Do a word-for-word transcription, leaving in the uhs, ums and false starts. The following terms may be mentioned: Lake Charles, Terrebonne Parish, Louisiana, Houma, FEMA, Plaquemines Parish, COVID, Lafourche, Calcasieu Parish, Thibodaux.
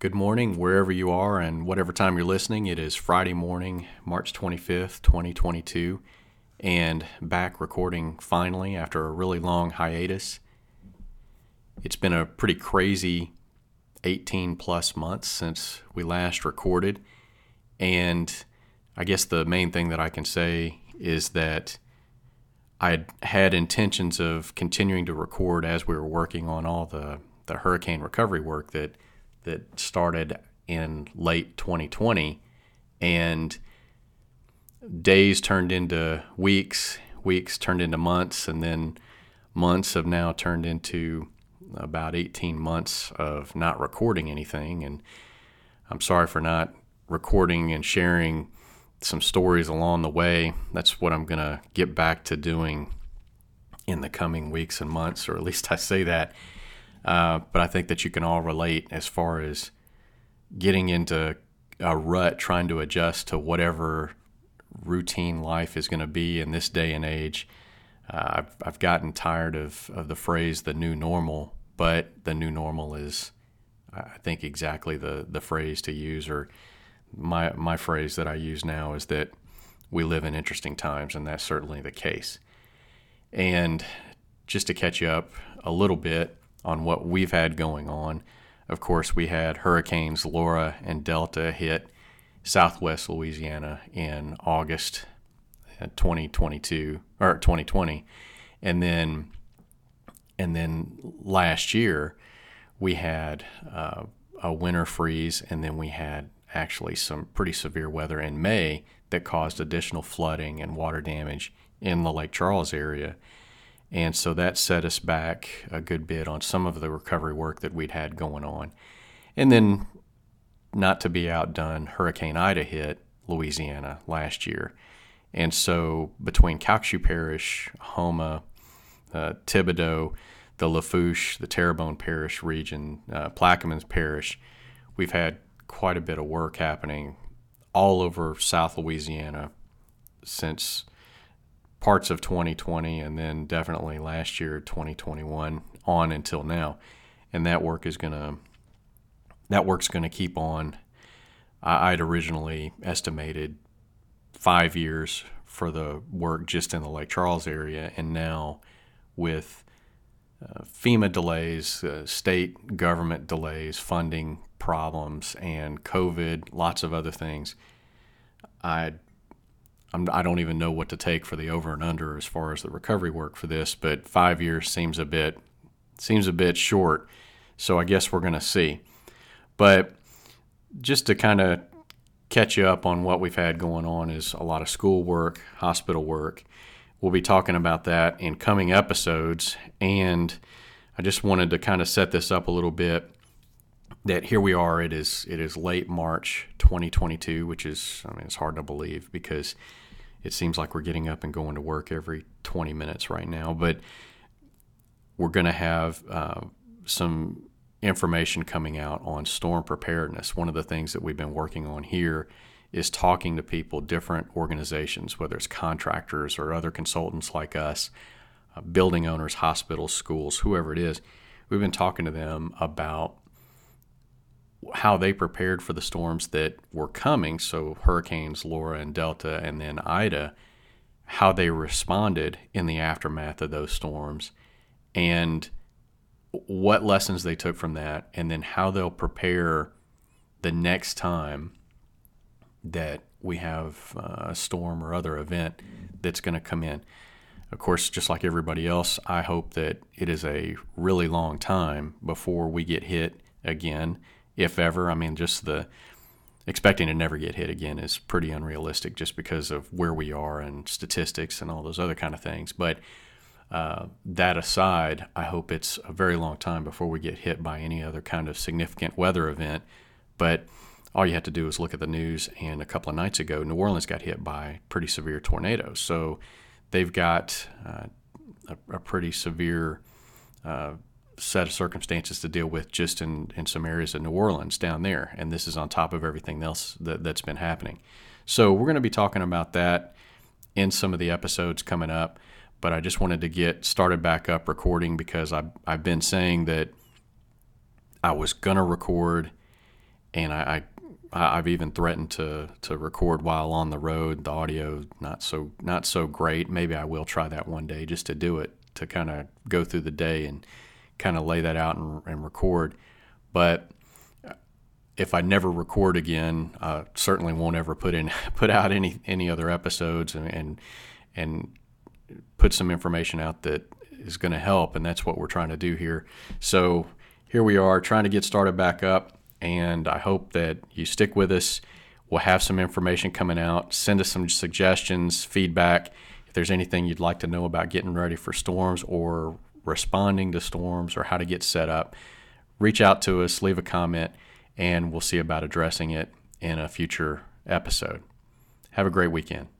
Good morning, wherever you are and whatever time you're listening. It is Friday morning, March twenty-fifth, twenty twenty-two, and back recording finally after a really long hiatus. It's been a pretty crazy eighteen plus months since we last recorded, and I guess the main thing that I can say is that I had intentions of continuing to record as we were working on all the, the hurricane recovery work that that started in late twenty twenty, and days turned into weeks, weeks turned into months, and then months have now turned into about eighteen months of not recording anything. And I'm sorry for not recording and sharing some stories along the way. That's what I'm going to get back to doing in the coming weeks and months, or at least I say that. Uh, but I think that you can all relate as far as getting into a rut, trying to adjust to whatever routine life is going to be in this day and age. Uh, I've, I've gotten tired of, of the phrase, the new normal, but the new normal is, I think, exactly the, the phrase to use, or my, my phrase that I use now is that we live in interesting times, and that's certainly the case. And just to catch you up a little bit on what we've had going on. Of course, we had Hurricanes Laura and Delta hit southwest Louisiana in August twenty twenty-two, or twenty twenty. And then and then last year, we had uh, a winter freeze, and then we had actually some pretty severe weather in May that caused additional flooding and water damage in the Lake Charles area. And so that set us back a good bit on some of the recovery work that we'd had going on. And then, not to be outdone, Hurricane Ida hit Louisiana last year. And so between Calcasieu Parish, Houma, uh, Thibodaux, the Lafourche, the Terrebonne Parish region, uh, Plaquemines Parish, we've had quite a bit of work happening all over South Louisiana since parts of twenty twenty, and then definitely last year, twenty twenty-one, on until now. And that work is gonna that work's gonna keep on. I'd originally estimated five years for the work just in the Lake Charles area, and now with uh, FEMA delays, uh, state government delays, funding problems, and COVID, lots of other things, I. I'm, I don't even know what to take for the over and under as far as the recovery work for this, but five years seems a bit seems a bit short, so I guess we're going to see. But just to kind of catch you up on what we've had going on is a lot of school work, hospital work. We'll be talking about that in coming episodes, and I just wanted to kind of set this up a little bit. That here we are, it is it is late March twenty twenty-two, which is, I mean, it's hard to believe because it seems like we're getting up and going to work every twenty minutes right now. But we're going to have uh, some information coming out on storm preparedness. One of the things that we've been working on here is talking to people, different organizations, whether it's contractors or other consultants like us, uh, building owners, hospitals, schools, whoever it is. We've been talking to them about how they prepared for the storms that were coming, so Hurricanes Laura and Delta and then Ida, how they responded in the aftermath of those storms, and what lessons they took from that, and then how they'll prepare the next time that we have a storm or other event that's going to come in. Of course, just like everybody else, I hope that it is a really long time before we get hit again. If ever, I mean, just the expecting to never get hit again is pretty unrealistic just because of where we are and statistics and all those other kind of things. But uh, that aside, I hope it's a very long time before we get hit by any other kind of significant weather event. But all you have to do is look at the news, and a couple of nights ago, New Orleans got hit by pretty severe tornadoes. So they've got uh, a, a pretty severe uh set of circumstances to deal with just in, in some areas of New Orleans down there. And this is on top of everything else that, that's been happening. So we're going to be talking about that in some of the episodes coming up. But I just wanted to get started back up recording because I've, I've been saying that I was going to record and I, I I've even threatened to to record while on the road. The audio not so not so great. Maybe I will try that one day just to do it, to kind of go through the day and kind of lay that out and, and record. But if I never record again, I certainly won't ever put in put out any any other episodes and and, and put some information out that is going to help, and that's what we're trying to do here. So here we are trying to get started back up, and I hope that you stick with us. We'll have some information coming out. Send us some suggestions, feedback. If there's anything you'd like to know about getting ready for storms or responding to storms or how to get set up, reach out to us, leave a comment, and we'll see about addressing it in a future episode. Have a great weekend.